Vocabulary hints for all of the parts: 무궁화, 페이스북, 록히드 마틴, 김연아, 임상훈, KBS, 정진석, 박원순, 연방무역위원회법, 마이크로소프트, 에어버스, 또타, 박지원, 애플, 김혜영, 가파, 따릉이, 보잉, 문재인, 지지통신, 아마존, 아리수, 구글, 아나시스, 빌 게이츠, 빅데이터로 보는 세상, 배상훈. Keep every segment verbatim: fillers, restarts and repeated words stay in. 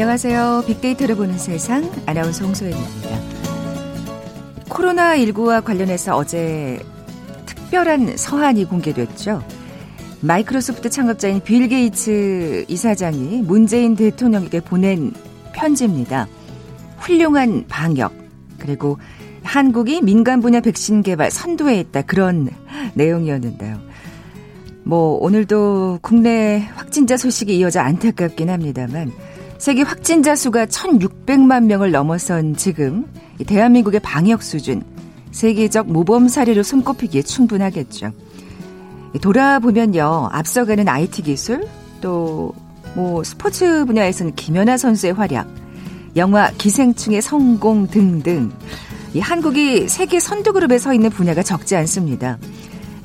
안녕하세요. 빅데이터로 보는 세상 아나운서 홍소연입니다. 코로나십구와 관련해서 어제 특별한 서한이 공개됐죠. 마이크로소프트 창업자인 빌 게이츠 이사장이 문재인 대통령에게 보낸 편지입니다. 훌륭한 방역 그리고 한국이 민간 분야 백신 개발 선두에 있다 그런 내용이었는데요. 뭐 오늘도 국내 확진자 소식이 이어져 안타깝긴 합니다만 세계 확진자 수가 천육백만 명을 넘어선 지금 대한민국의 방역 수준 세계적 모범 사례로 손꼽히기에 충분하겠죠. 돌아보면요. 앞서가는 아이티 기술, 또 뭐 스포츠 분야에서는 김연아 선수의 활약, 영화 기생충의 성공 등등 이 한국이 세계 선두 그룹에 서 있는 분야가 적지 않습니다.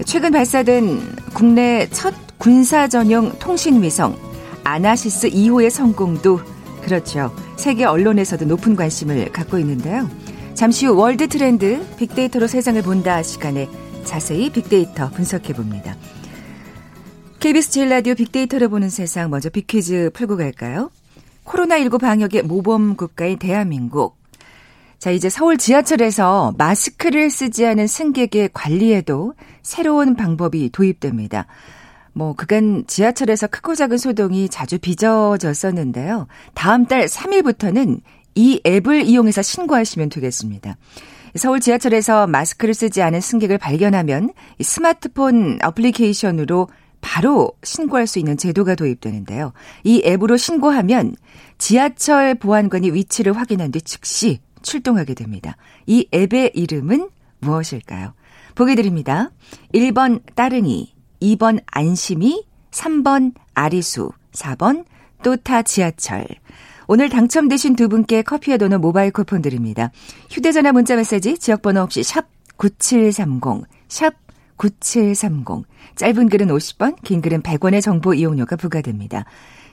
최근 발사된 국내 첫 군사 전용 통신 위성 아나시스 이호의 성공도 그렇죠. 세계 언론에서도 높은 관심을 갖고 있는데요. 잠시 후 월드 트렌드 빅데이터로 세상을 본다 시간에 자세히 빅데이터 분석해봅니다. 케이비에스 제일 라디오 빅데이터를 보는 세상 먼저 빅퀴즈 풀고 갈까요? 코로나십구 방역의 모범 국가인 대한민국. 자, 이제 서울 지하철에서 마스크를 쓰지 않은 승객의 관리에도 새로운 방법이 도입됩니다. 뭐 그간 지하철에서 크고 작은 소동이 자주 빚어졌었는데요. 다음 달 삼 일부터는 이 앱을 이용해서 신고하시면 되겠습니다. 서울 지하철에서 마스크를 쓰지 않은 승객을 발견하면 스마트폰 어플리케이션으로 바로 신고할 수 있는 제도가 도입되는데요. 이 앱으로 신고하면 지하철 보안관이 위치를 확인한 뒤 즉시 출동하게 됩니다. 이 앱의 이름은 무엇일까요? 보기 드립니다. 일 번 따릉이, 이 번 안심이, 삼 번 아리수, 사 번 또타 지하철. 오늘 당첨되신 두 분께 커피와 도넛 모바일 쿠폰 드립니다. 휴대전화 문자메시지 지역번호 없이 샵 구칠삼공, 샵 구칠삼공. 짧은 글은 오십 원, 긴 글은 백 원의 정보 이용료가 부과됩니다.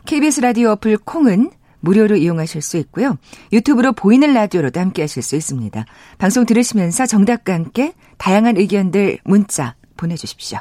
케이비에스 라디오 어플 콩은 무료로 이용하실 수 있고요. 유튜브로 보이는 라디오로도 함께하실 수 있습니다. 방송 들으시면서 정답과 함께 다양한 의견들 문자 보내주십시오.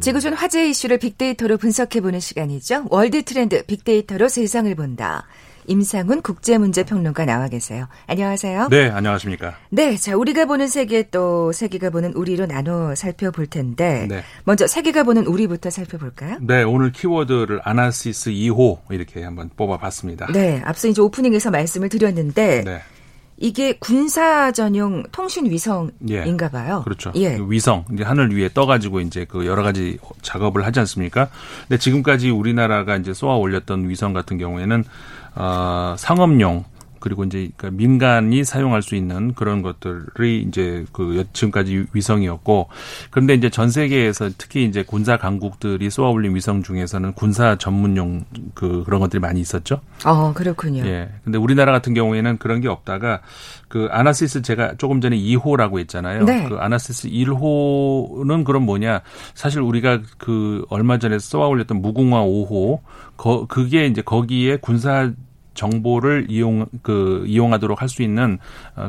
지구촌 화제 이슈를 빅데이터로 분석해보는 시간이죠. 월드 트렌드 빅데이터로 세상을 본다. 임상훈 국제문제평론가 나와 계세요. 안녕하세요. 네, 안녕하십니까. 네, 자 우리가 보는 세계 또 세계가 보는 우리로 나눠 살펴볼 텐데 네. 먼저 세계가 보는 우리부터 살펴볼까요? 네, 오늘 키워드를 아나시스 이 호 이렇게 한번 뽑아봤습니다. 네, 앞서 이제 오프닝에서 말씀을 드렸는데 네. 이게 군사 전용 통신 위성인가 봐요. 예, 그렇죠. 예. 위성 이제 하늘 위에 떠가지고 이제 그 여러 가지 작업을 하지 않습니까? 근데 지금까지 우리나라가 이제 쏘아 올렸던 위성 같은 경우에는 어, 상업용 그리고 이제 그러니까 민간이 사용할 수 있는 그런 것들이 이제 그 지금까지 위성이었고 그런데 이제 전 세계에서 특히 이제 군사 강국들이 쏘아올린 위성 중에서는 군사 전문용 그 그런 것들이 많이 있었죠. 어, 그렇군요. 예. 근데 우리나라 같은 경우에는 그런 게 없다가 그 아나시스 제가 조금 전에 이 호라고 했잖아요. 네. 그 아나시스 일 호는 그럼 뭐냐? 사실 우리가 그 얼마 전에 쏘아올렸던 무궁화 오 호 거, 그게 이제 거기에 군사 정보를 이용 그 이용하도록 할 수 있는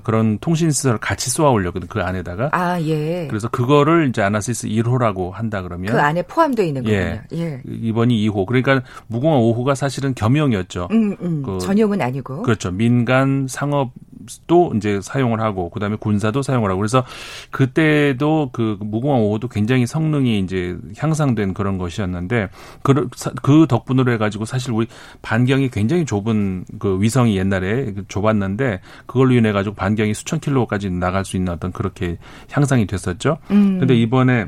그런 통신 시설을 같이 쏘아 올렸거든 그 안에다가. 아 예. 그래서 그거를 이제 아나시스 일 호라고 한다 그러면 그 안에 포함되어 있는 거군요. 예. 예. 이번이 이 호 그러니까 무궁화 오 호가 사실은 겸용이었죠. 음, 음. 그, 전용은 아니고. 그렇죠. 민간 상업도 이제 사용을 하고 그다음에 군사도 사용을 하고 그래서 그때도 그 무궁화 오 호도 굉장히 성능이 이제 향상된 그런 것이었는데 그, 그 덕분으로 해가지고 사실 우리 반경이 굉장히 좁은 그 위성이 옛날에 좁았는데 그걸로 인해 가지고 반경이 수천 킬로까지 나갈 수 있는 어떤 그렇게 향상이 됐었죠. 그런데 음. 이번에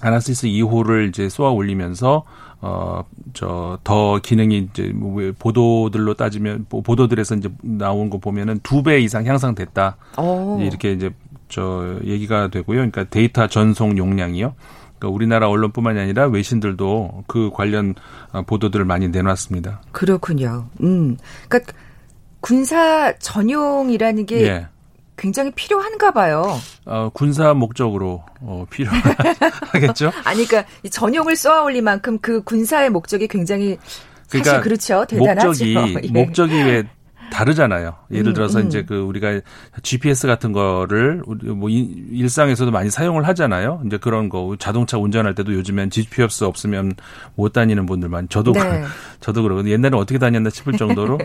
아나시스 이 호를 이제 쏘아 올리면서 어 저 더 기능이 이제 보도들로 따지면 보도들에서 이제 나온 거 보면은 두 배 이상 향상됐다 오. 이렇게 이제 저 얘기가 되고요. 그러니까 데이터 전송 용량이요. 그러니까 우리나라 언론뿐만이 아니라 외신들도 그 관련 보도들을 많이 내놨습니다. 그렇군요. 음, 그러니까 군사 전용이라는 게 예. 굉장히 필요한가 봐요. 어, 군사 목적으로 어, 필요하겠죠? 아니, 그러니까 전용을 쏘아올릴 만큼 그 군사의 목적이 굉장히 사실 그러니까 그렇죠. 대단하죠. 목적이, 예. 목적이 왜 다르잖아요. 예를 들어서 음, 음. 이제 그 우리가 지피에스 같은 거를 뭐 일상에서도 많이 사용을 하잖아요. 이제 그런 거 자동차 운전할 때도 요즘엔 지피에스 없으면 못 다니는 분들 많이 저도 네. 저도 그러고 옛날에는 어떻게 다녔나 싶을 정도로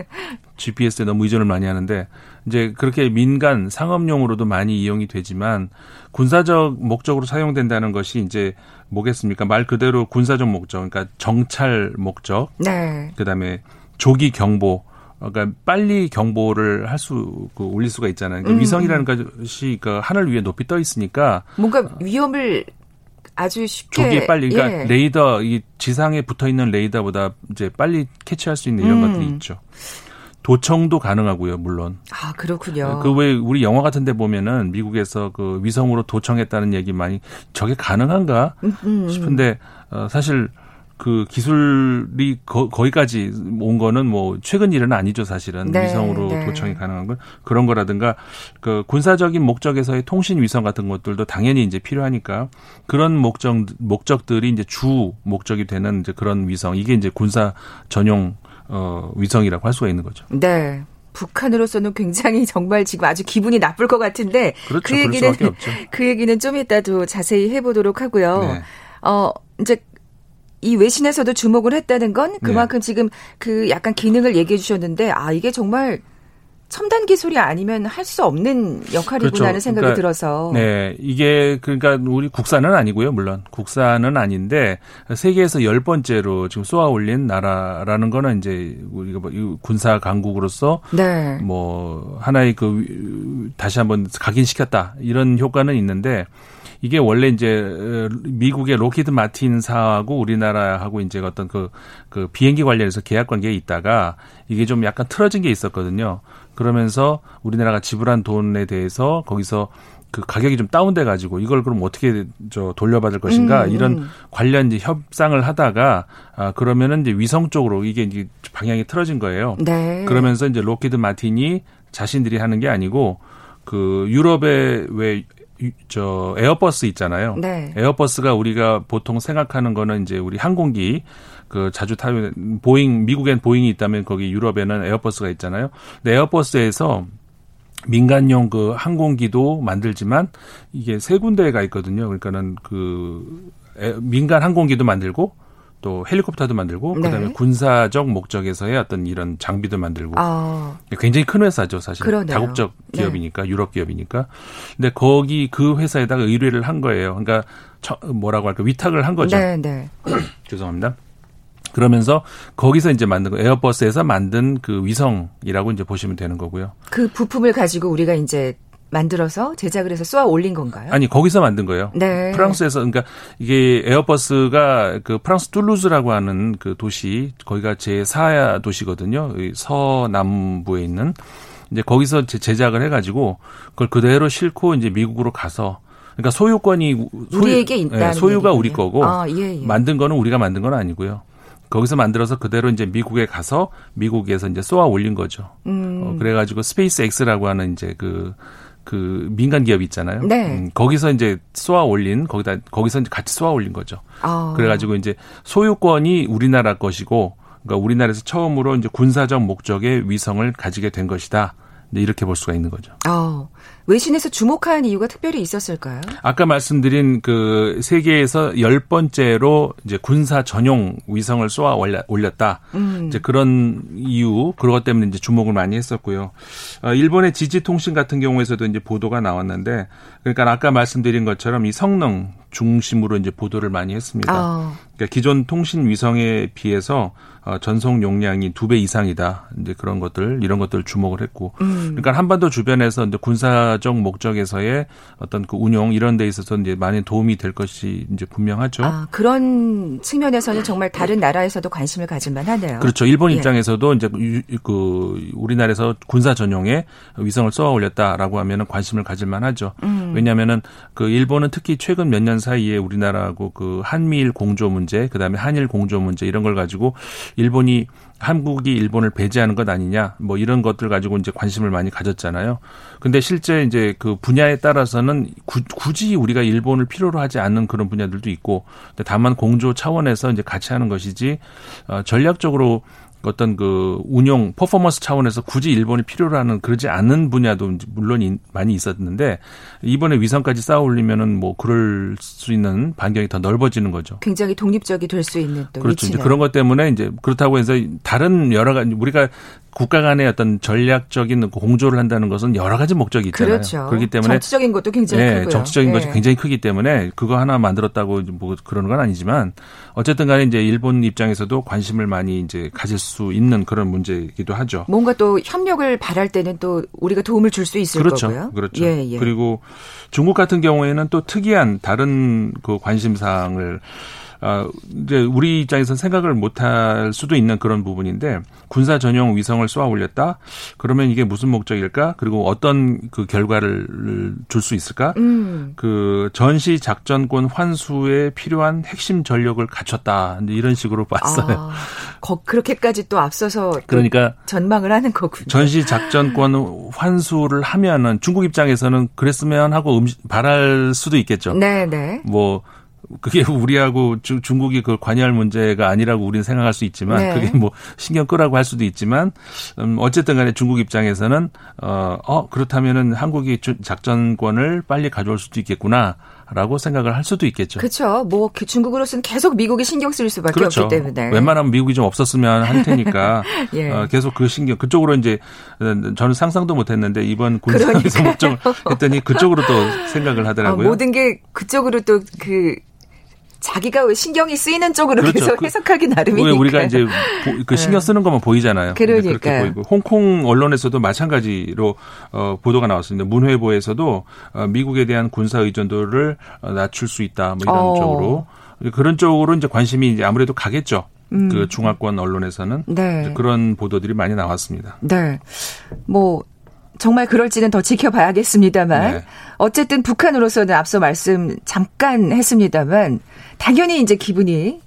지피에스에 너무 의존을 많이 하는데 이제 그렇게 민간 상업용으로도 많이 이용이 되지만 군사적 목적으로 사용된다는 것이 이제 뭐겠습니까? 말 그대로 군사적 목적, 그러니까 정찰 목적, 네. 그다음에 조기 경보. 그러니까 빨리 경보를 할 수, 그 올릴 수가 있잖아요. 그러니까 음. 위성이라는 것이 그 하늘 위에 높이 떠 있으니까 뭔가 위험을 아주 쉽게 조기에 빨리 그러니까 예. 레이더 이 지상에 붙어 있는 레이더보다 이제 빨리 캐치할 수 있는 이런 음. 것들이 있죠. 도청도 가능하고요, 물론. 아, 그렇군요. 그 왜 우리 영화 같은 데 보면은 미국에서 그 위성으로 도청했다는 얘기 많이 저게 가능한가 음음. 싶은데 어, 사실. 그 기술이 거, 거기까지 온 거는 뭐 최근 일은 아니죠 사실은 네, 위성으로 네. 도청이 가능한 건 그런 거라든가 그 군사적인 목적에서의 통신 위성 같은 것들도 당연히 이제 필요하니까 그런 목적 목적들이 이제 주 목적이 되는 이제 그런 위성 이게 이제 군사 전용 어, 위성이라고 할 수가 있는 거죠. 네. 북한으로서는 굉장히 정말 지금 아주 기분이 나쁠 것 같은데 그렇죠, 그 얘기는 그 얘기는 좀 이따도 자세히 해보도록 하고요. 네. 어 이제. 이 외신에서도 주목을 했다는 건 그만큼 네. 지금 그 약간 기능을 얘기해 주셨는데 아 이게 정말 첨단 기술이 아니면 할 수 없는 역할이구나 그렇죠. 하는 생각이 그러니까, 들어서. 네. 이게 그러니까 우리 국산은 아니고요. 물론 국산은 아닌데 세계에서 열 번째로 지금 쏘아올린 나라라는 거는 이제 우리가 군사 강국으로서 네. 뭐 하나의 그 다시 한번 각인시켰다 이런 효과는 있는데 이게 원래 이제 미국의 록히드 마틴 사하고 우리나라하고 이제 어떤 그, 그 비행기 관련해서 계약 관계에 있다가 이게 좀 약간 틀어진 게 있었거든요. 그러면서 우리나라가 지불한 돈에 대해서 거기서 그 가격이 좀 다운돼 가지고 이걸 그럼 어떻게 저 돌려받을 것인가 음, 이런 음. 관련 이제 협상을 하다가 아 그러면은 이제 위성 쪽으로 이게 이제 방향이 틀어진 거예요. 네. 그러면서 이제 록히드 마틴이 자신들이 하는 게 아니고 그 유럽의 왜 저 에어버스 있잖아요. 네. 에어버스가 우리가 보통 생각하는 거는 이제 우리 항공기 그 자주 타는 보잉 미국엔 보잉이 있다면 거기 유럽에는 에어버스가 있잖아요. 근데 에어버스에서 민간용 그 항공기도 만들지만 이게 세 군데가 있거든요. 그러니까는 그 민간 항공기도 만들고 또 헬리콥터도 만들고 그다음에 네. 군사적 목적에서의 어떤 이런 장비도 만들고 아. 굉장히 큰 회사죠 사실 그러네요. 다국적 기업이니까 네. 유럽 기업이니까 근데 거기 그 회사에다가 의뢰를 한 거예요. 그러니까 뭐라고 할까 위탁을 한 거죠. 네, 네. 죄송합니다. 그러면서 거기서 이제 만든 거 에어버스에서 만든 그 위성이라고 이제 보시면 되는 거고요. 그 부품을 가지고 우리가 이제 만들어서 제작을 해서 쏘아 올린 건가요? 아니 거기서 만든 거예요. 네. 프랑스에서 그러니까 이게 에어버스가 그 프랑스 툴루즈라고 하는 그 도시 거기가 제사 도시거든요. 서남부에 있는 이제 거기서 제작을 해가지고 그걸 그대로 싣고 이제 미국으로 가서. 그러니까 소유권이 소유, 우리에게 있다. 예, 소유가 얘기군요. 우리 거고 아, 예, 예. 만든 거는 우리가 만든 건 아니고요. 거기서 만들어서 그대로 이제 미국에 가서 미국에서 이제 쏘아 올린 거죠. 음. 어, 그래가지고 스페이스엑스라고 하는 이제 그 그 민간 기업이 있잖아요. 네. 음, 거기서 이제 쏘아 올린 거기다 거기서 이제 같이 쏘아 올린 거죠. 아. 그래가지고 이제 소유권이 우리나라 것이고, 그러니까 우리나라에서 처음으로 이제 군사적 목적의 위성을 가지게 된 것이다. 이렇게 볼 수가 있는 거죠. 어, 외신에서 주목한 이유가 특별히 있었을까요? 아까 말씀드린 그 세계에서 열 번째로 이제 군사 전용 위성을 쏘아 올렸다. 음. 이제 그런 이유, 그것 때문에 이제 주목을 많이 했었고요. 일본의 지지통신 같은 경우에서도 이제 보도가 나왔는데, 그러니까 아까 말씀드린 것처럼 이 성능 중심으로 이제 보도를 많이 했습니다. 어. 그러니까 기존 통신 위성에 비해서 전송 용량이 두 배 이상이다. 이제 그런 것들, 이런 것들 주목을 했고. 음. 그러니까 한반도 주변에서 이제 군사적 목적에서의 어떤 그 운용 이런 데 있어서 이제 많이 도움이 될 것이 이제 분명하죠. 아, 그런 측면에서는 정말 다른 나라에서도 관심을 가질 만하네요. 그렇죠. 일본 입장에서도 예. 이제 그 우리나라에서 군사 전용에 위성을 쏘아 올렸다라고 하면은 관심을 가질 만하죠. 음. 왜냐면은 그 일본은 특히 최근 몇 년 사이에 우리나라하고 그 한미일 공조 문제, 그다음에 한일 공조 문제 이런 걸 가지고 일본이 한국이 일본을 배제하는 것 아니냐, 뭐 이런 것들 가지고 이제 관심을 많이 가졌잖아요. 근데 실제 이제 그 분야에 따라서는 구, 굳이 우리가 일본을 필요로 하지 않는 그런 분야들도 있고, 다만 공조 차원에서 이제 같이 하는 것이지, 어, 전략적으로 어떤 그 운용 퍼포먼스 차원에서 굳이 일본이 필요로 하는 그러지 않는 분야도 물론 많이 있었는데, 이번에 위성까지 쌓아올리면은 뭐 그럴 수 있는 반경이 더 넓어지는 거죠. 굉장히 독립적이 될 수 있는 또 그렇죠. 이제 그런 것 때문에 이제 그렇다고 해서 다른 여러 가지 우리가 국가 간의 어떤 전략적인 공조를 한다는 것은 여러 가지 목적이 있잖아요. 그렇죠. 그렇기 때문에 정치적인 것도 굉장히 네, 크고요. 정치적인 네. 것이 굉장히 크기 때문에 그거 하나 만들었다고 뭐 그러는 건 아니지만 어쨌든 간에 이제 일본 입장에서도 관심을 많이 이제 가질 수 있는 그런 문제이기도 하죠. 뭔가 또 협력을 바랄 때는 또 우리가 도움을 줄 수 있을 그렇죠. 거고요. 그렇죠. 예, 예. 그리고 중국 같은 경우에는 또 특이한 다른 그 관심사항을 아, 이제 우리 입장에서는 생각을 못할 수도 있는 그런 부분인데, 군사 전용 위성을 쏘아 올렸다? 그러면 이게 무슨 목적일까? 그리고 어떤 그 결과를 줄 수 있을까? 음. 그 전시 작전권 환수에 필요한 핵심 전력을 갖췄다. 이런 식으로 봤어요. 아, 그렇게까지 또 앞서서 그러니까 전망을 하는 거군요. 전시 작전권 환수를 하면은 중국 입장에서는 그랬으면 하고 음식, 바랄 수도 있겠죠. 네, 네. 뭐, 그게 우리하고 주, 중국이 그 관여할 문제가 아니라고 우리는 생각할 수 있지만 네. 그게 뭐 신경 끄라고 할 수도 있지만 음, 어쨌든 간에 중국 입장에서는 어, 어 그렇다면은 한국이 작전권을 빨리 가져올 수도 있겠구나. 라고 생각을 할 수도 있겠죠. 그렇죠. 뭐 중국으로서는 계속 미국이 신경 쓸 수밖에 그렇죠. 없기 때문에. 웬만하면 미국이 좀 없었으면 할 테니까 예. 어, 계속 그 신경 그쪽으로 이제 저는 상상도 못했는데 이번 군사에서 목적을 했더니 그쪽으로 또 생각을 하더라고요. 어, 모든 게 그쪽으로 또 그. 자기가 신경이 쓰이는 쪽으로 그렇죠. 계속 해석하기 나름이니까. 왜 우리가 이제 그 신경 쓰는 것만 보이잖아요. 그러니까 그렇게 보이고. 홍콩 언론에서도 마찬가지로 어, 보도가 나왔습니다. 문회보에서도 어, 미국에 대한 군사 의존도를 어, 낮출 수 있다. 뭐 이런 어. 쪽으로 그런 쪽으로 이제 관심이 이제 아무래도 가겠죠. 음. 그 중화권 언론에서는 네. 그런 보도들이 많이 나왔습니다. 네, 뭐. 정말 그럴지는 더 지켜봐야겠습니다만 네. 어쨌든 북한으로서는 앞서 말씀 잠깐 했습니다만 당연히 이제 기분이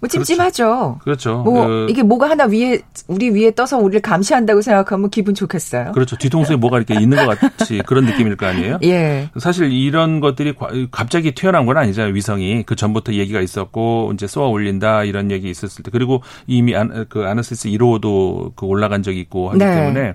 뭐 찜찜하죠. 그렇죠. 그렇죠. 뭐 그... 이게 뭐가 하나 위에 우리 위에 떠서 우리를 감시한다고 생각하면 기분 좋겠어요. 그렇죠. 뒤통수에 뭐가 이렇게 있는 것 같이 그런 느낌일 거 아니에요. 예. 사실 이런 것들이 갑자기 튀어나온 건 아니잖아요. 위성이 그 전부터 얘기가 있었고 이제 쏘아 올린다 이런 얘기 있었을 때 그리고 이미 그 아나시스 일 호도 그 올라간 적이 있고 하기 네. 때문에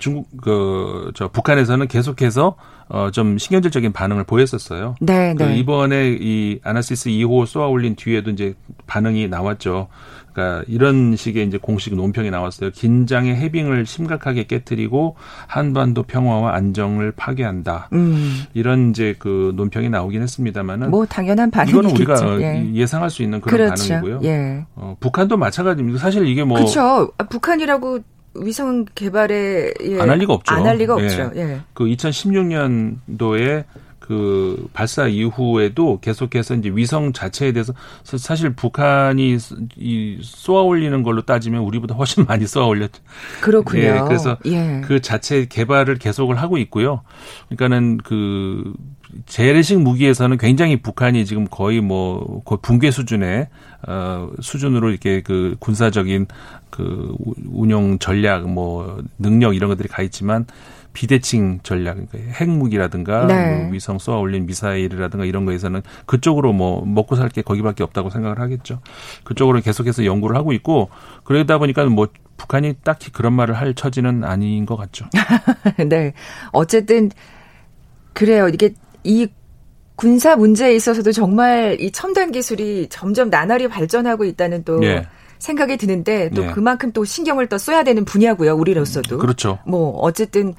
중국 그 저 북한에서는 계속해서 어, 좀 신경질적인 반응을 보였었어요. 네, 네. 이번에 이 아나시스 이 호 쏘아 올린 뒤에도 이제 반응이 나왔죠. 그러니까 이런 식의 이제 공식 논평이 나왔어요. 긴장의 해빙을 심각하게 깨뜨리고 한반도 평화와 안정을 파괴한다. 음. 이런 이제 그 논평이 나오긴 했습니다만은 뭐 당연한 반응이겠죠. 이거는 우리가 예. 예상할 수 있는 그런 그렇죠. 반응이고요. 예. 어, 북한도 마찬가지입니다. 사실 이게 뭐 그렇죠. 아, 북한이라고. 위성 개발에 예. 안 할 리가 없죠. 안 할 리가 없죠. 예. 예. 그 이천십육 년도에 그 발사 이후에도 계속해서 이제 위성 자체에 대해서 사실 북한이 이 쏘아 올리는 걸로 따지면 우리보다 훨씬 많이 쏘아 올렸죠. 그렇군요. 예. 그래서 예. 그 자체 개발을 계속을 하고 있고요. 그러니까는 그 재래식 무기에서는 굉장히 북한이 지금 거의 뭐 거의 붕괴 수준의 어 수준으로 이렇게 그 군사적인 그 운용 전략 뭐 능력 이런 것들이 가 있지만 비대칭 전략 그러니까 핵무기라든가 네. 뭐 위성 쏘아 올린 미사일이라든가 이런 거에서는 그쪽으로 뭐 먹고 살 게 거기밖에 없다고 생각을 하겠죠. 그쪽으로 계속해서 연구를 하고 있고 그러다 보니까 뭐 북한이 딱히 그런 말을 할 처지는 아닌 것 같죠. 네. 어쨌든 그래요. 이게 이 군사 문제에 있어서도 정말 이 첨단 기술이 점점 나날이 발전하고 있다는 또 예. 생각이 드는데 또 예. 그만큼 또 신경을 또 써야 되는 분야고요. 우리로서도. 그렇죠. 뭐 어쨌든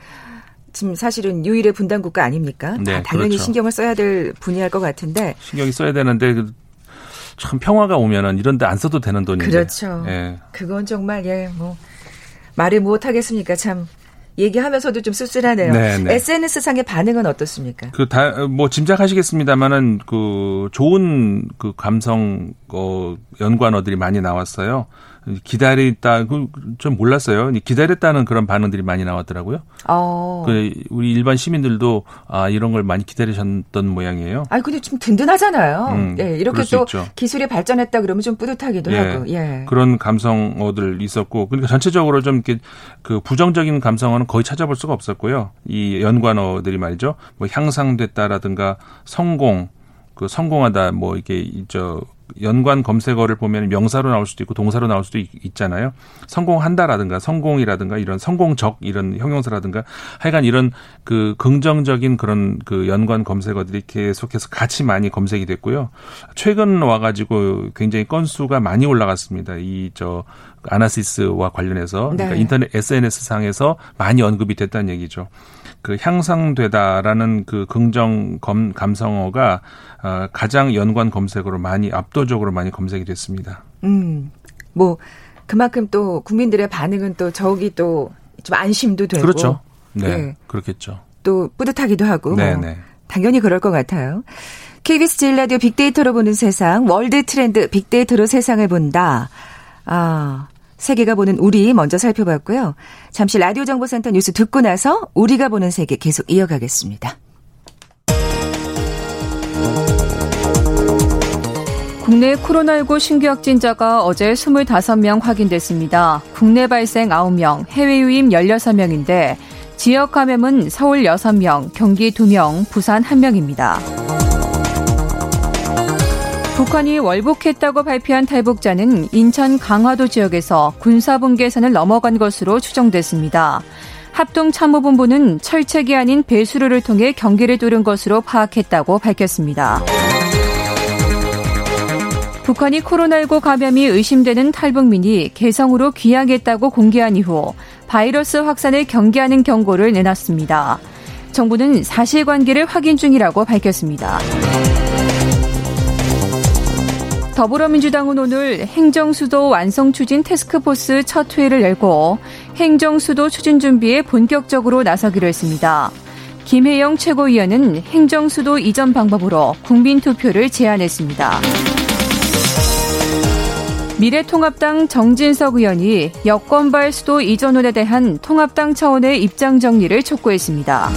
지금 사실은 유일의 분단 국가 아닙니까? 네, 아, 당연히 그렇죠. 신경을 써야 될 분야일 것 같은데. 신경이 써야 되는데 참 평화가 오면은 이런 데 안 써도 되는 돈인데. 그렇죠. 예. 그건 정말 예, 뭐 말을 못 하겠습니까? 참. 얘기하면서도 좀 쓸쓸하네요. 네네. 에스엔에스상의 반응은 어떻습니까? 그 다 뭐 짐작하시겠습니다만은 그 좋은 그 감성 어, 연관어들이 많이 나왔어요. 기다리다, 좀 몰랐어요. 기다렸다는 그런 반응들이 많이 나왔더라고요. 어. 그 우리 일반 시민들도 아, 이런 걸 많이 기다리셨던 모양이에요. 아, 근데 좀 든든하잖아요. 음, 예, 이렇게 또 기술이 발전했다 그러면 좀 뿌듯하기도 예, 하고. 예. 그런 감성어들 있었고, 그러니까 전체적으로 좀 이렇게 그 부정적인 감성어는 거의 찾아볼 수가 없었고요. 이 연관어들이 말이죠. 뭐 향상됐다라든가 성공, 그 성공하다, 뭐 이게 저 연관 검색어를 보면 명사로 나올 수도 있고 동사로 나올 수도 있잖아요. 성공한다라든가 성공이라든가 이런 성공적 이런 형용사라든가 하여간 이런 그 긍정적인 그런 그 연관 검색어들이 계속해서 같이 많이 검색이 됐고요. 최근 와가지고 굉장히 건수가 많이 올라갔습니다. 이 저 아나시스와 관련해서 그러니까 네. 인터넷 에스엔에스 상에서 많이 언급이 됐다는 얘기죠. 그 향상되다라는 그 긍정 검, 감성어가 어, 가장 연관 검색어로 많이 압도적으로 많이 검색이 됐습니다. 음, 뭐 그만큼 또 국민들의 반응은 또 저기 또 좀 안심도 되고 그렇죠. 네, 네, 그렇겠죠. 또 뿌듯하기도 하고 네, 뭐, 네. 당연히 그럴 것 같아요. 케이비에스 제일 라디오 빅데이터로 보는 세상, 월드 트렌드 빅데이터로 세상을 본다. 아. 세계가 보는 우리 먼저 살펴봤고요. 잠시 라디오 정보센터 뉴스 듣고 나서 우리가 보는 세계 계속 이어가겠습니다. 국내 코로나십구 신규 확진자가 어제 스물다섯 명 확인됐습니다. 국내 발생 아홉 명, 해외 유입 열여섯 명인데 지역 감염은 서울 여섯 명, 경기 두 명, 부산 한 명입니다. 북한이 월북했다고 발표한 탈북자는 인천 강화도 지역에서 군사분계선을 넘어간 것으로 추정됐습니다. 합동참모본부는 철책이 아닌 배수로를 통해 경계를 뚫은 것으로 파악했다고 밝혔습니다. 북한이 코로나십구 감염이 의심되는 탈북민이 개성으로 귀향했다고 공개한 이후 바이러스 확산을 경계하는 경고를 내놨습니다. 정부는 사실관계를 확인 중이라고 밝혔습니다. 더불어민주당은 오늘 행정수도 완성추진 태스크포스 첫 회의를 열고 행정수도 추진 준비에 본격적으로 나서기로 했습니다. 김혜영 최고위원은 행정수도 이전 방법으로 국민투표를 제안했습니다. 미래통합당 정진석 의원이 여권발 수도 이전론에 대한 통합당 차원의 입장 정리를 촉구했습니다.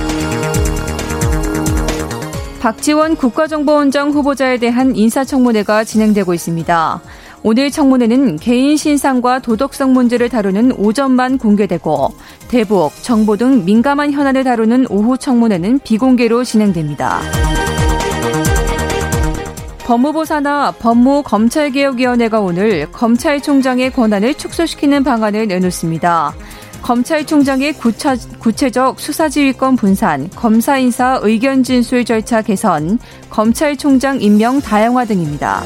박지원 국가정보원장 후보자에 대한 인사청문회가 진행되고 있습니다. 오늘 청문회는 개인 신상과 도덕성 문제를 다루는 오전만 공개되고 대북, 정보 등 민감한 현안을 다루는 오후 청문회는 비공개로 진행됩니다. 법무부 산하 법무검찰개혁위원회가 오늘 검찰총장의 권한을 축소시키는 방안을 내놓습니다. 검찰총장의 구차, 구체적 수사지휘권 분산, 검사 인사 의견 진술 절차 개선, 검찰총장 임명 다양화 등입니다.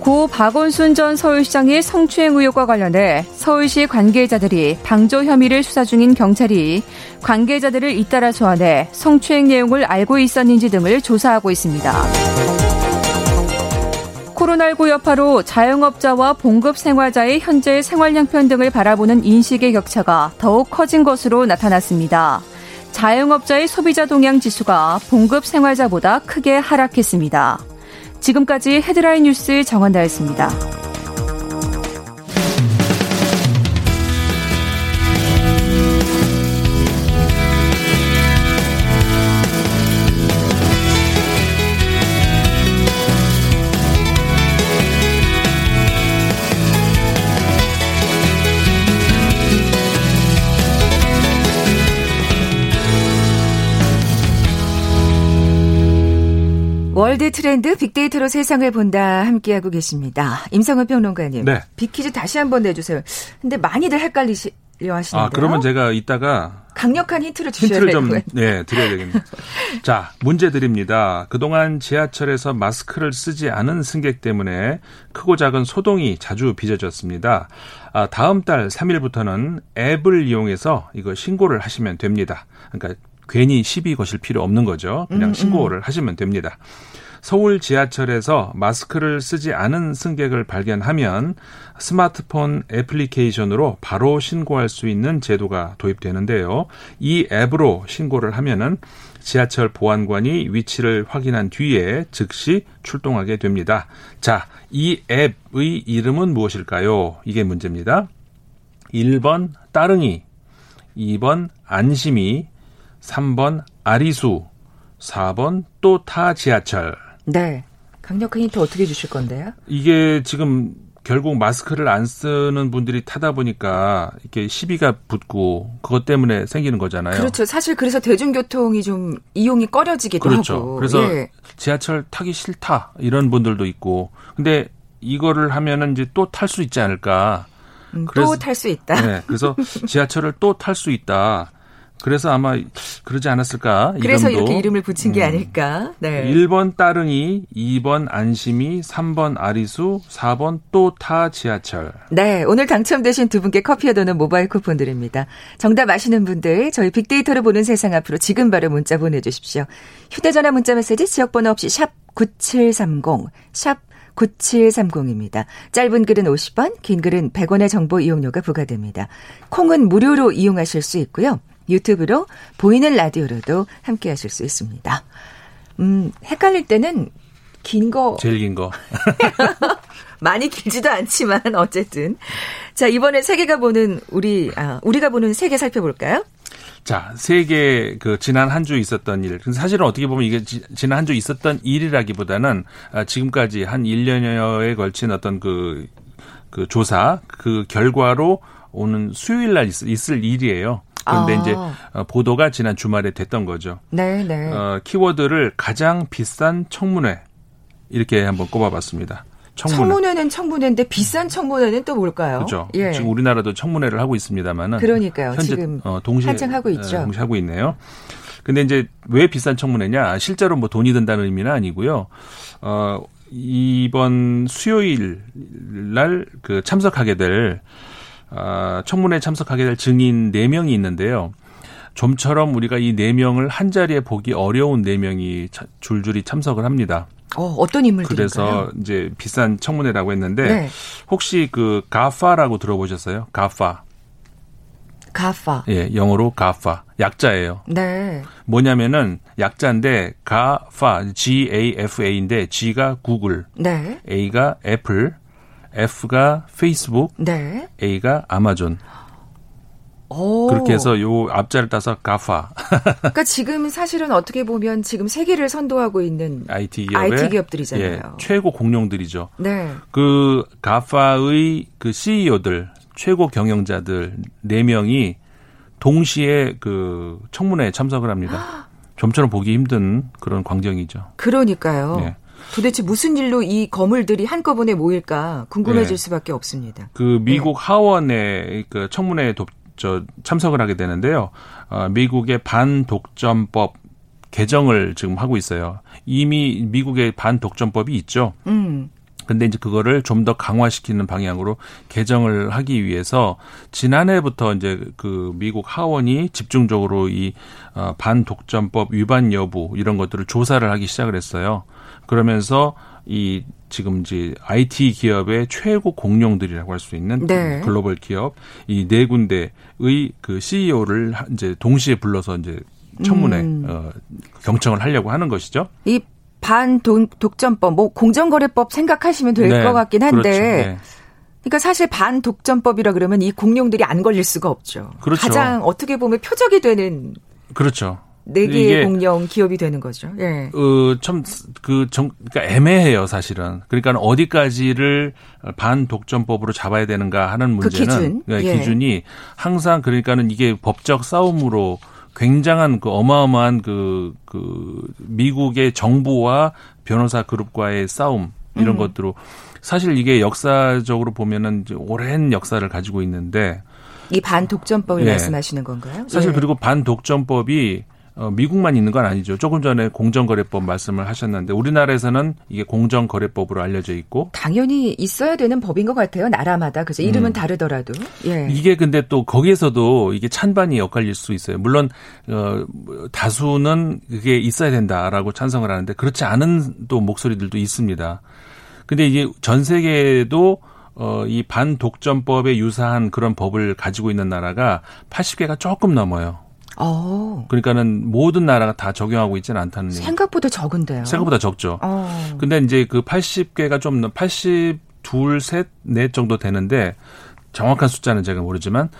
고 박원순 전 서울시장의 성추행 의혹과 관련해 서울시 관계자들이 방조 혐의를 수사 중인 경찰이 관계자들을 잇따라 소환해 성추행 내용을 알고 있었는지 등을 조사하고 있습니다. 코로나십구 여파로 자영업자와 봉급생활자의 현재의 생활양편 등을 바라보는 인식의 격차가 더욱 커진 것으로 나타났습니다. 자영업자의 소비자 동향 지수가 봉급생활자보다 크게 하락했습니다. 지금까지 헤드라인 뉴스 정원다였습니다. 월드 트렌드 빅데이터로 세상을 본다 함께하고 계십니다. 임상훈 평론가님. 네. 빅퀴즈 다시 한번 내주세요. 근데 많이들 헷갈리시려 하시는데요. 아, 그러면 제가 이따가. 강력한 힌트를 주셔야 돼요. 힌트를 좀, 네, 드려야 되겠네요. 자, 문제 드립니다. 그동안 지하철에서 마스크를 쓰지 않은 승객 때문에 크고 작은 소동이 자주 빚어졌습니다. 아, 다음 달 삼 일부터는 앱을 이용해서 이거 신고를 하시면 됩니다. 그러니까 괜히 시비 거실 필요 없는 거죠. 그냥 음, 신고를 음. 하시면 됩니다. 서울 지하철에서 마스크를 쓰지 않은 승객을 발견하면 스마트폰 애플리케이션으로 바로 신고할 수 있는 제도가 도입되는데요. 이 앱으로 신고를 하면은 지하철 보안관이 위치를 확인한 뒤에 즉시 출동하게 됩니다. 자, 이 앱의 이름은 무엇일까요? 이게 문제입니다. 일 번 따릉이, 이 번 안심이, 삼 번 아리수, 사 번 또 타 지하철. 네. 강력한 힌트 어떻게 주실 건데요? 이게 지금 결국 마스크를 안 쓰는 분들이 타다 보니까 이렇게 시비가 붙고 그것 때문에 생기는 거잖아요. 그렇죠. 사실 그래서 대중교통이 좀 이용이 꺼려지기도 그렇죠. 하고. 그래서 예. 지하철 타기 싫다 이런 분들도 있고. 근데 이거를 하면은 이제 또 탈 수 있지 않을까. 음, 또 탈 수 있다. 네. 그래서 지하철을 또 탈 수 있다. 그래서 아마 그러지 않았을까. 그래서 이름도. 이렇게 이름을 붙인 게 음. 아닐까. 네. 일 번 따릉이, 이 번 안심이, 삼 번 아리수, 사 번 또 타 지하철. 네. 오늘 당첨되신 두 분께 커피에 도는 모바일 쿠폰 드립니다. 정답 아시는 분들 저희 빅데이터로 보는 세상 앞으로 지금 바로 문자 보내주십시오. 휴대전화 문자 메시지 지역번호 없이 샵 구칠삼공, 샵 구칠삼공입니다. 짧은 글은 오십 원, 긴 글은 백 원의 정보 이용료가 부과됩니다. 콩은 무료로 이용하실 수 있고요. 유튜브로 보이는 라디오로도 함께 하실 수 있습니다. 음, 헷갈릴 때는 긴 거. 제일 긴 거. 많이 길지도 않지만 어쨌든. 자, 이번에 세계가 보는 우리, 아, 우리가 보는 세계 살펴볼까요? 자, 세계 그 지난 한 주 있었던 일. 사실은 어떻게 보면 이게 지, 지난 한 주 있었던 일이라기보다는 아, 지금까지 한 일 년여에 걸친 어떤 그, 그 조사, 그 결과로 오는 수요일 날 있, 있을 일이에요. 그런데 아. 이제 보도가 지난 주말에 됐던 거죠. 네, 네. 어, 키워드를 가장 비싼 청문회 이렇게 한번 꼽아봤습니다. 청문회. 청문회는 청문회인데 비싼 청문회는 또 뭘까요? 그렇죠. 예. 지금 우리나라도 청문회를 하고 있습니다만은. 그러니까요. 현재 지금 어, 동시에 한창 하고 있죠. 동시에 하고 있네요. 근데 이제 왜 비싼 청문회냐? 실제로 뭐 돈이 든다는 의미는 아니고요. 어, 이번 수요일 날 그 참석하게 될. 청문회에 참석하게 될 증인 네 명이 있는데요. 좀처럼 우리가 이 네 명을 한자리에 보기 어려운 네 명이 줄줄이 참석을 합니다. 어, 어떤 인물들인가요? 그래서 이제 비싼 청문회라고 했는데 네. 혹시 그 가파라고 들어보셨어요? 가파. 가파. 예, 영어로 가파. 약자예요. 네. 뭐냐면은 약자인데 가파, 지 에이 에프 에이인데 G가 구글, 네. A가 애플, F가 페이스북, 네. A가 아마존. 오. 그렇게 해서 요 앞자를 따서 가파. 그러니까 지금 사실은 어떻게 보면 지금 세계를 선도하고 있는 아이티, 아이티 기업들이잖아요. 예, 최고 공룡들이죠. 네. 그 가파의 그 씨이오들, 최고 경영자들 네 명이 동시에 그 청문회에 참석을 합니다. 좀처럼 보기 힘든 그런 광경이죠. 그러니까요. 예. 도대체 무슨 일로 이 거물들이 한꺼번에 모일까 궁금해질 네. 수밖에 없습니다. 그 미국 네. 하원의 그 청문회에 독, 저, 참석을 하게 되는데요. 어, 미국의 반독점법 개정을 지금 하고 있어요. 이미 미국의 반독점법이 있죠. 음. 근데 이제 그거를 좀 더 강화시키는 방향으로 개정을 하기 위해서 지난해부터 이제 그 미국 하원이 집중적으로 이 어, 반독점법 위반 여부 이런 것들을 조사를 하기 시작을 했어요. 그러면서 이 지금 이제 아이티 기업의 최고 공룡들이라고 할 수 있는 네. 글로벌 기업 이 네 군데의 그 씨이오를 이제 동시에 불러서 이제 청문회 음. 어, 경청을 하려고 하는 것이죠. 이 반독점법, 뭐 공정거래법 생각하시면 될 것 네. 같긴 한데. 네. 그러니까 사실 반독점법이라 그러면 이 공룡들이 안 걸릴 수가 없죠. 그렇죠. 가장 어떻게 보면 표적이 되는. 그렇죠. 네 개의 공룡 기업이 되는 거죠. 예. 어, 참, 그, 정, 그러니까 애매해요, 사실은. 그러니까 어디까지를 반독점법으로 잡아야 되는가 하는 문제는. 그 기준. 그러니까 예. 기준이 항상 그러니까는 이게 법적 싸움으로 굉장한 그 어마어마한 그, 그, 미국의 정부와 변호사 그룹과의 싸움, 이런 음. 것들로. 사실 이게 역사적으로 보면은 오랜 역사를 가지고 있는데. 이 반독점법을 예. 말씀하시는 건가요? 사실 예. 그리고 반독점법이 어, 미국만 있는 건 아니죠. 조금 전에 공정거래법 말씀을 하셨는데 우리나라에서는 이게 공정거래법으로 알려져 있고 당연히 있어야 되는 법인 것 같아요. 나라마다 그죠? 이름은 음. 다르더라도 예. 이게 근데 또 거기에서도 이게 찬반이 엇갈릴 수 있어요. 물론 어, 다수는 그게 있어야 된다라고 찬성을 하는데 그렇지 않은 또 목소리들도 있습니다. 근데 이게 전 세계에도 어, 이 반독점법에 유사한 그런 법을 가지고 있는 나라가 팔십 개가 조금 넘어요. 오. 그러니까는 모든 나라가 다 적용하고 있지는 않다는 얘기. 생각보다 적은데요. 생각보다 적죠. 오. 근데 이제 그 팔십 개가 좀 팔십이, 셋, 넷 정도 되는데 정확한 숫자는 제가 모르지만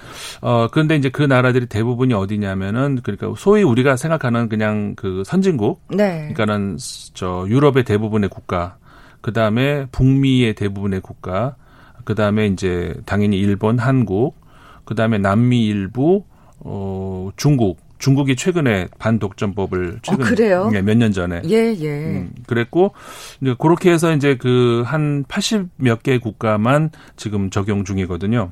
어 그런데 이제 그 나라들이 대부분이 어디냐면은 그러니까 소위 우리가 생각하는 그냥 그 선진국. 네. 그러니까는 저 유럽의 대부분의 국가, 그 다음에 북미의 대부분의 국가, 그 다음에 이제 당연히 일본, 한국, 그 다음에 남미 일부. 어, 중국. 중국이 최근에 반독점법을 최근에 어, 몇 년 전에. 예, 예. 음, 그랬고, 그렇게 해서 이제 그 한 팔십 몇 개 국가만 지금 적용 중이거든요.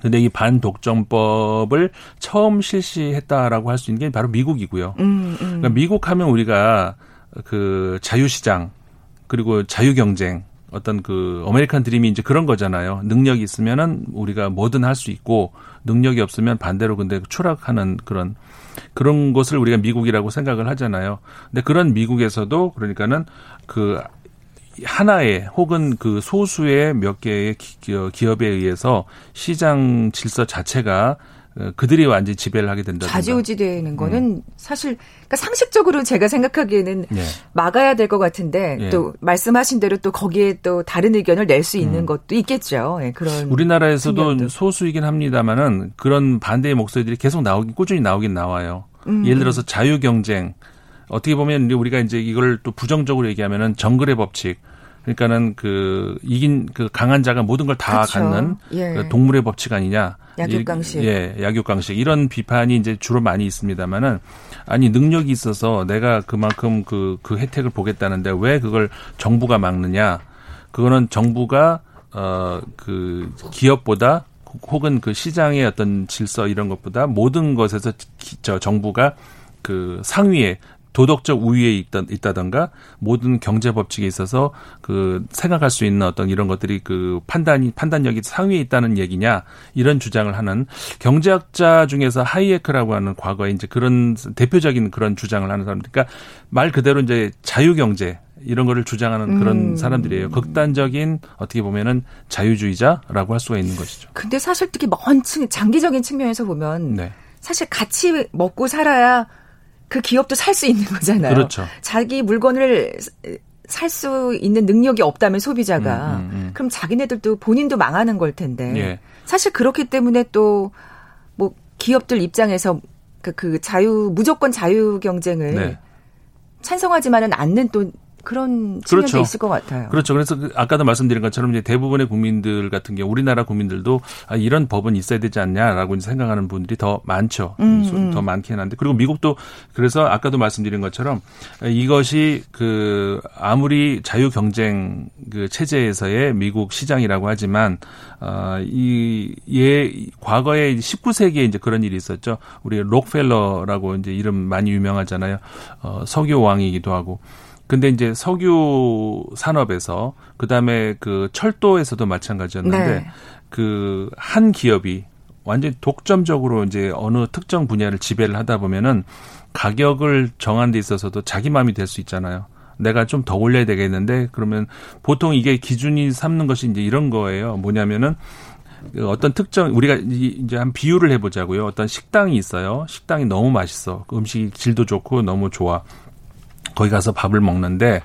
근데 이 반독점법을 처음 실시했다라고 할 수 있는 게 바로 미국이고요. 음, 음. 그러니까 미국 하면 우리가 그 자유시장, 그리고 자유경쟁, 어떤 그 아메리칸 드림이 이제 그런 거잖아요. 능력이 있으면은 우리가 뭐든 할 수 있고 능력이 없으면 반대로 근데 추락하는 그런 그런 것을 우리가 미국이라고 생각을 하잖아요. 근데 그런 미국에서도 그러니까는 그 하나의 혹은 그 소수의 몇 개의 기업에 의해서 시장 질서 자체가 그들이 완전히 지배를 하게 된다든가. 좌지우지되는 거는 음. 사실 그러니까 상식적으로 제가 생각하기에는 예. 막아야 될 것 같은데 예. 또 말씀하신 대로 또 거기에 또 다른 의견을 낼 수 있는 음. 것도 있겠죠. 예, 그런 우리나라에서도 측면도. 소수이긴 합니다만은 그런 반대의 목소리들이 계속 나오긴 꾸준히 나오긴 나와요. 음. 예를 들어서 자유경쟁. 어떻게 보면 우리가 이제 이걸 또 부정적으로 얘기하면은 정글의 법칙. 그러니까는 그 이긴 그 강한 자가 모든 걸 다 갖는 예. 동물의 법칙 아니냐. 약육강식. 예, 약육강식. 이런 비판이 이제 주로 많이 있습니다만은 아니 능력이 있어서 내가 그만큼 그, 그 혜택을 보겠다는데 왜 그걸 정부가 막느냐. 그거는 정부가 어, 그 기업보다 혹은 그 시장의 어떤 질서 이런 것보다 모든 것에서 저 정부가 그 상위에 도덕적 우위에 있다, 있다던가 모든 경제 법칙에 있어서 그 생각할 수 있는 어떤 이런 것들이 그 판단이 판단력이 상위에 있다는 얘기냐 이런 주장을 하는 경제학자 중에서 하이에크라고 하는 과거에 이제 그런 대표적인 그런 주장을 하는 사람들. 그러니까 말 그대로 이제 자유경제 이런 거를 주장하는 그런 음. 사람들이에요. 극단적인 어떻게 보면은 자유주의자라고 할 수가 있는 것이죠. 근데 사실 특히 먼 층 장기적인 측면에서 보면 네. 사실 같이 먹고 살아야 그 기업도 살 수 있는 거잖아요. 그렇죠. 자기 물건을 살 수 있는 능력이 없다면 소비자가. 음, 음, 음. 그럼 자기네들도 본인도 망하는 걸 텐데. 예. 사실 그렇기 때문에 또 뭐 기업들 입장에서 그, 그 자유, 무조건 자유 경쟁을 네. 찬성하지만은 않는 또 그런 측면도 그렇죠. 있을 것 같아요. 그렇죠. 그래서 아까도 말씀드린 것처럼 이제 대부분의 국민들 같은 경우 우리나라 국민들도 아, 이런 법은 있어야 되지 않냐라고 이제 생각하는 분들이 더 많죠. 음, 음. 더 많긴 한데 그리고 미국도 그래서 아까도 말씀드린 것처럼 이것이 그 아무리 자유 경쟁 그 체제에서의 미국 시장이라고 하지만 어, 이 예, 과거에 십구 세기에 이제 그런 일이 있었죠. 우리 록펠러라고 이제 이름 많이 유명하잖아요. 어, 석유 왕이기도 하고. 근데 이제 석유 산업에서 그다음에 그 철도에서도 마찬가지였는데 네. 그 한 기업이 완전히 독점적으로 이제 어느 특정 분야를 지배를 하다 보면은 가격을 정한 데 있어서도 자기 마음이 될 수 있잖아요. 내가 좀 더 올려야 되겠는데 그러면 보통 이게 기준이 삼는 것이 이제 이런 거예요. 뭐냐면은 어떤 특정 우리가 이제 한 비유를 해 보자고요. 어떤 식당이 있어요. 식당이 너무 맛있어. 그 음식 질도 좋고 너무 좋아. 거기 가서 밥을 먹는데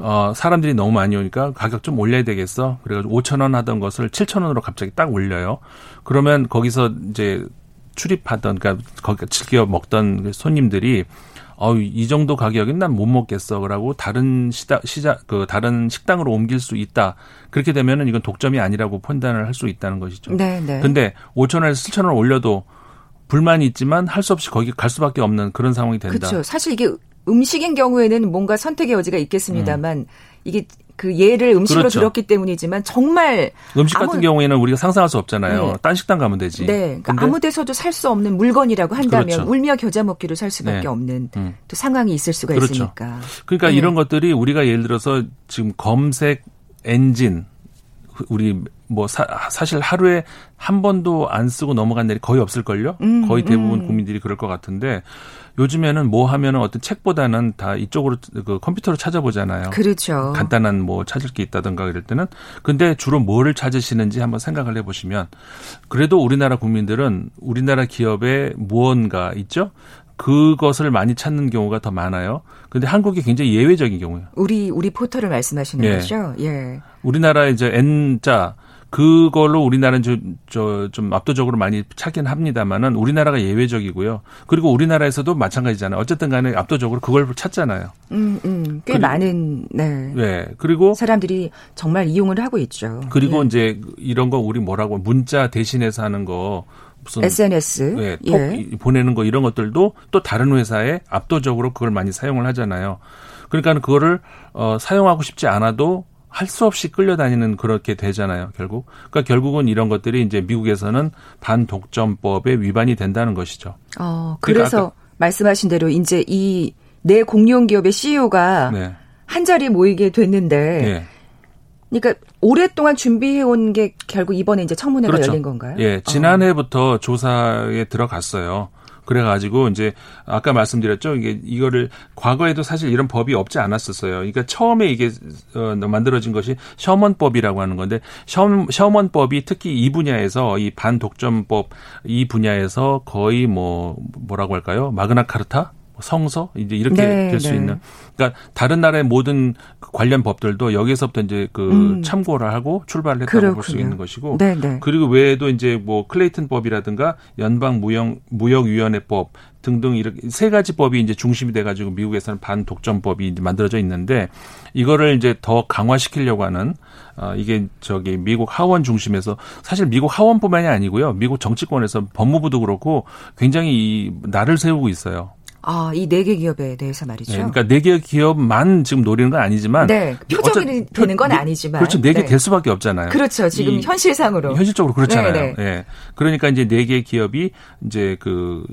어, 사람들이 너무 많이 오니까 가격 좀 올려야 되겠어. 그래가지고 오천 원 하던 것을 칠천 원으로 갑자기 딱 올려요. 그러면 거기서 이제 출입하던 그러니까 거기 즐겨 먹던 손님들이 어, 이 정도 가격은 난 못 먹겠어. 그러고 다른 시다, 시자, 그 다른 식당으로 옮길 수 있다. 그렇게 되면은 이건 독점이 아니라고 판단을 할 수 있다는 것이죠. 네, 네. 근데 오천 원에서 칠천 원 올려도 불만이 있지만 할 수 없이 거기 갈 수밖에 없는 그런 상황이 된다. 그렇죠. 사실 이게 음식인 경우에는 뭔가 선택의 여지가 있겠습니다만 음. 이게 그 예를 음식으로 그렇죠. 들었기 때문이지만 정말 음식 같은 아무, 경우에는 우리가 상상할 수 없잖아요. 네. 딴 식당 가면 되지. 네, 그러니까 아무 데서도 살 수 없는 물건이라고 한다면 그렇죠. 울며 겨자 먹기로 살 수밖에 네. 없는 음. 또 상황이 있을 수가 그렇죠. 있으니까. 그러니까 네. 이런 것들이 우리가 예를 들어서 지금 검색 엔진 우리 뭐 사, 사실 하루에 한 번도 안 쓰고 넘어간 날이 거의 없을걸요? 음, 거의 대부분 음. 국민들이 그럴 것 같은데 요즘에는 뭐 하면은 어떤 책보다는 다 이쪽으로 그 컴퓨터로 찾아보잖아요. 그렇죠. 간단한 뭐 찾을 게 있다든가 이럴 때는. 근데 주로 뭐를 찾으시는지 한번 생각을 해보시면 그래도 우리나라 국민들은 우리나라 기업에 무언가 있죠? 그것을 많이 찾는 경우가 더 많아요. 그런데 한국이 굉장히 예외적인 경우예요. 우리 우리 포털을 말씀하시는 예. 거죠? 예. 우리나라 이제 N자 그걸로 우리나라는 저, 저, 좀 압도적으로 많이 찾긴 합니다만은 우리나라가 예외적이고요. 그리고 우리나라에서도 마찬가지잖아요. 어쨌든 간에 압도적으로 그걸 찾잖아요. 음, 음. 꽤 그리고, 많은, 네. 네. 그리고. 사람들이 정말 이용을 하고 있죠. 그리고 예. 이제 이런 거 우리 뭐라고 문자 대신해서 하는 거. 무슨 에스엔에스. 네, 톡 예. 보내는 거 이런 것들도 또 다른 회사에 압도적으로 그걸 많이 사용을 하잖아요. 그러니까 그거를 어, 사용하고 싶지 않아도 할 수 없이 끌려다니는 그렇게 되잖아요, 결국. 그러니까 결국은 이런 것들이 이제 미국에서는 반독점법에 위반이 된다는 것이죠. 어, 그래서 그러니까 말씀하신 대로 이제 이 내 공룡 기업의 씨이오가 네. 한 자리에 모이게 됐는데 네. 그러니까 오랫동안 준비해온 게 결국 이번에 이제 청문회가 그렇죠. 열린 건가요? 예, 지난해부터 어. 조사에 들어갔어요. 그래가지고 이제 아까 말씀드렸죠. 이게 이거를 과거에도 사실 이런 법이 없지 않았었어요. 그러니까 처음에 이게 만들어진 것이 셔먼법이라고 하는 건데 셔, 셔먼법이 특히 이 분야에서 이 반독점법 이 분야에서 거의 뭐 뭐라고 할까요? 마그나카르타? 성서 이제 이렇게 네, 될 수 네. 있는. 그러니까 다른 나라의 모든 관련 법들도 여기서부터 이제 그 음. 참고를 하고 출발을 했다고 볼 수 있는 것이고. 네, 네. 그리고 외에도 이제 뭐 클레이튼법이라든가 연방무역위원회법 등등 이렇게 세 가지 법이 이제 중심이 돼가지고 미국에서는 반독점법이 만들어져 있는데 이거를 이제 더 강화시키려고 하는 어, 이게 저기 미국 하원 중심에서 사실 미국 하원뿐만이 아니고요 미국 정치권에서 법무부도 그렇고 굉장히 이 날을 세우고 있어요. 아, 이 네 개 기업에 대해서 말이죠. 네, 그러니까 네 개 기업만 지금 노리는 건 아니지만. 네. 표적이 되는 건 아니지만. 그렇죠. 네 개 될 수밖에 없잖아요. 그렇죠. 지금 이, 현실상으로. 현실적으로 그렇잖아요. 네, 네. 예. 그러니까 이제 네 개 기업이 이제 그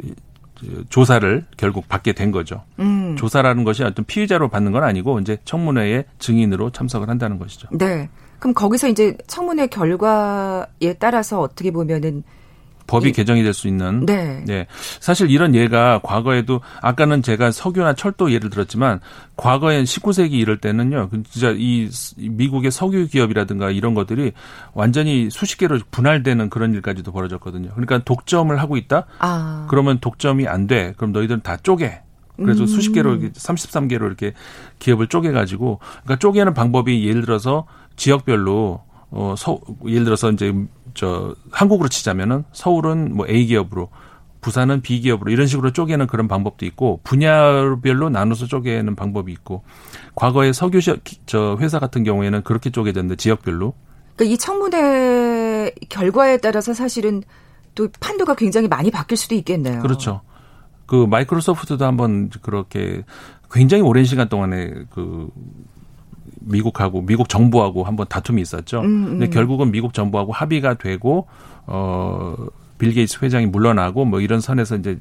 조사를 결국 받게 된 거죠. 음. 조사라는 것이 어떤 피의자로 받는 건 아니고 이제 청문회에 증인으로 참석을 한다는 것이죠. 네. 그럼 거기서 이제 청문회 결과에 따라서 어떻게 보면은 법이 이, 개정이 될 수 있는. 네. 네. 사실 이런 예가 과거에도 아까는 제가 석유나 철도 예를 들었지만 과거에 십구 세기 이럴 때는요. 진짜 이 미국의 석유 기업이라든가 이런 것들이 완전히 수십 개로 분할되는 그런 일까지도 벌어졌거든요. 그러니까 독점을 하고 있다. 아. 그러면 독점이 안 돼. 그럼 너희들은 다 쪼개. 그래서 음. 수십 개로 서른세 개로 이렇게 기업을 쪼개 가지고 그러니까 쪼개는 방법이 예를 들어서 지역별로 어 서, 예를 들어서 이제 저 한국으로 치자면은 서울은 뭐 A 기업으로, 부산은 B 기업으로 이런 식으로 쪼개는 그런 방법도 있고 분야별로 나눠서 쪼개는 방법이 있고 과거에 석유 저 회사 같은 경우에는 그렇게 쪼개졌는데 지역별로. 그러니까 이 청문회 결과에 따라서 사실은 또 판도가 굉장히 많이 바뀔 수도 있겠네요. 그렇죠. 그 마이크로소프트도 한번 그렇게 굉장히 오랜 시간 동안에 그. 미국하고 미국 정부하고 한번 다툼이 있었죠. 음, 음. 근데 결국은 미국 정부하고 합의가 되고 어, 빌 게이츠 회장이 물러나고 뭐 이런 선에서 이제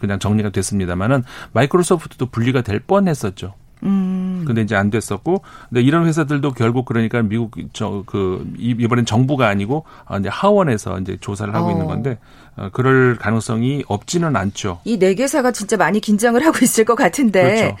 그냥 정리가 됐습니다만은 마이크로소프트도 분리가 될 뻔했었죠. 음. 근데 이제 안 됐었고, 근데 이런 회사들도 결국 그러니까 미국 저 그 이번엔 정부가 아니고 이제 하원에서 이제 조사를 하고 어. 있는 건데 어, 그럴 가능성이 없지는 않죠. 이 네 개사가 진짜 많이 긴장을 하고 있을 것 같은데 그렇죠.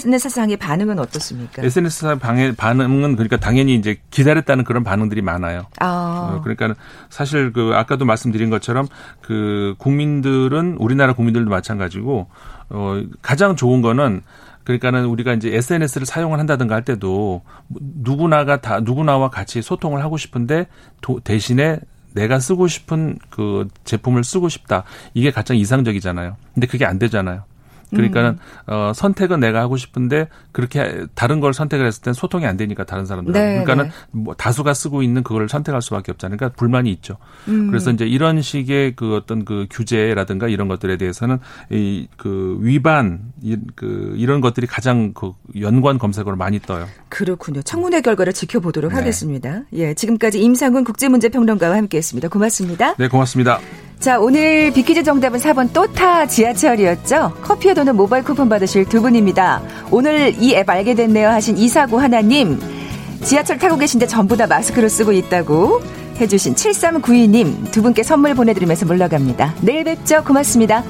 에스엔에스상의 반응은 어떻습니까? 에스엔에스상 반응은 그러니까 당연히 이제 기다렸다는 그런 반응들이 많아요. 어. 어, 그러니까 사실 그 아까도 말씀드린 것처럼 그 국민들은 우리나라 국민들도 마찬가지고 어, 가장 좋은 거는. 그러니까는 우리가 이제 에스엔에스를 사용을 한다든가 할 때도 누구나가 다 누구나와 같이 소통을 하고 싶은데 도, 대신에 내가 쓰고 싶은 그 제품을 쓰고 싶다. 이게 가장 이상적이잖아요. 근데 그게 안 되잖아요. 그러니까는 음. 어, 선택은 내가 하고 싶은데 그렇게 다른 걸 선택을 했을 땐 소통이 안 되니까 다른 사람들하고. 네, 그러니까는 네. 뭐 다수가 쓰고 있는 그거를 선택할 수밖에 없잖아요. 그러니까 불만이 있죠. 음. 그래서 이제 이런 식의 그 어떤 그 규제라든가 이런 것들에 대해서는 이 그 위반 이, 그 이런 것들이 가장 그 연관 검색어로 많이 떠요. 그렇군요. 청문회 결과를 지켜보도록 네. 하겠습니다. 예, 지금까지 임상훈 국제문제평론가와 함께했습니다. 고맙습니다. 네, 고맙습니다. 자, 오늘 빅퀴즈 정답은 사 번 또타 지하철이었죠. 커피에 도는 모바일 쿠폰 받으실 두 분입니다. 오늘 이 앱 알게 됐네요 하신 이사구 하나님, 지하철 타고 계신데 전부 다 마스크를 쓰고 있다고 해주신 칠삼구이 님, 두 분께 선물 보내드리면서 물러갑니다. 내일 뵙죠. 고맙습니다.